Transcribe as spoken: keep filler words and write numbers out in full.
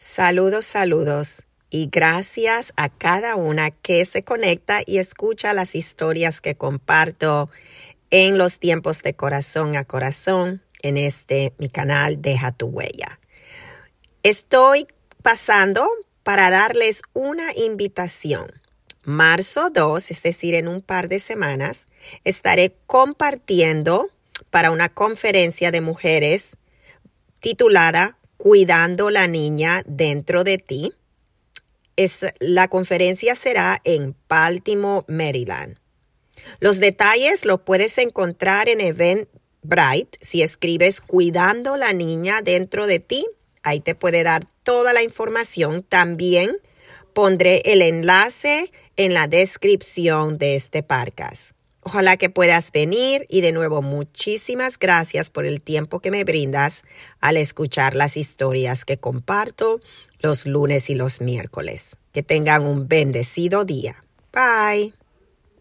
Saludos, saludos y gracias a cada una que se conecta y escucha las historias que comparto en los tiempos de corazón a corazón en este, mi canal Deja tu huella. Estoy pasando para darles una invitación. marzo dos, es decir, en un par de semanas, estaré compartiendo para una conferencia de mujeres titulada Cuidando la niña dentro de ti. Es, la conferencia será en Baltimore, Maryland. Los detalles los puedes encontrar en Eventbrite. Si escribes Cuidando la niña dentro de ti, ahí te puede dar toda la información. También pondré el enlace en la descripción de este podcast. Ojalá que puedas venir y de nuevo muchísimas gracias por el tiempo que me brindas al escuchar las historias que comparto los lunes y los miércoles. Que tengan un bendecido día. Bye.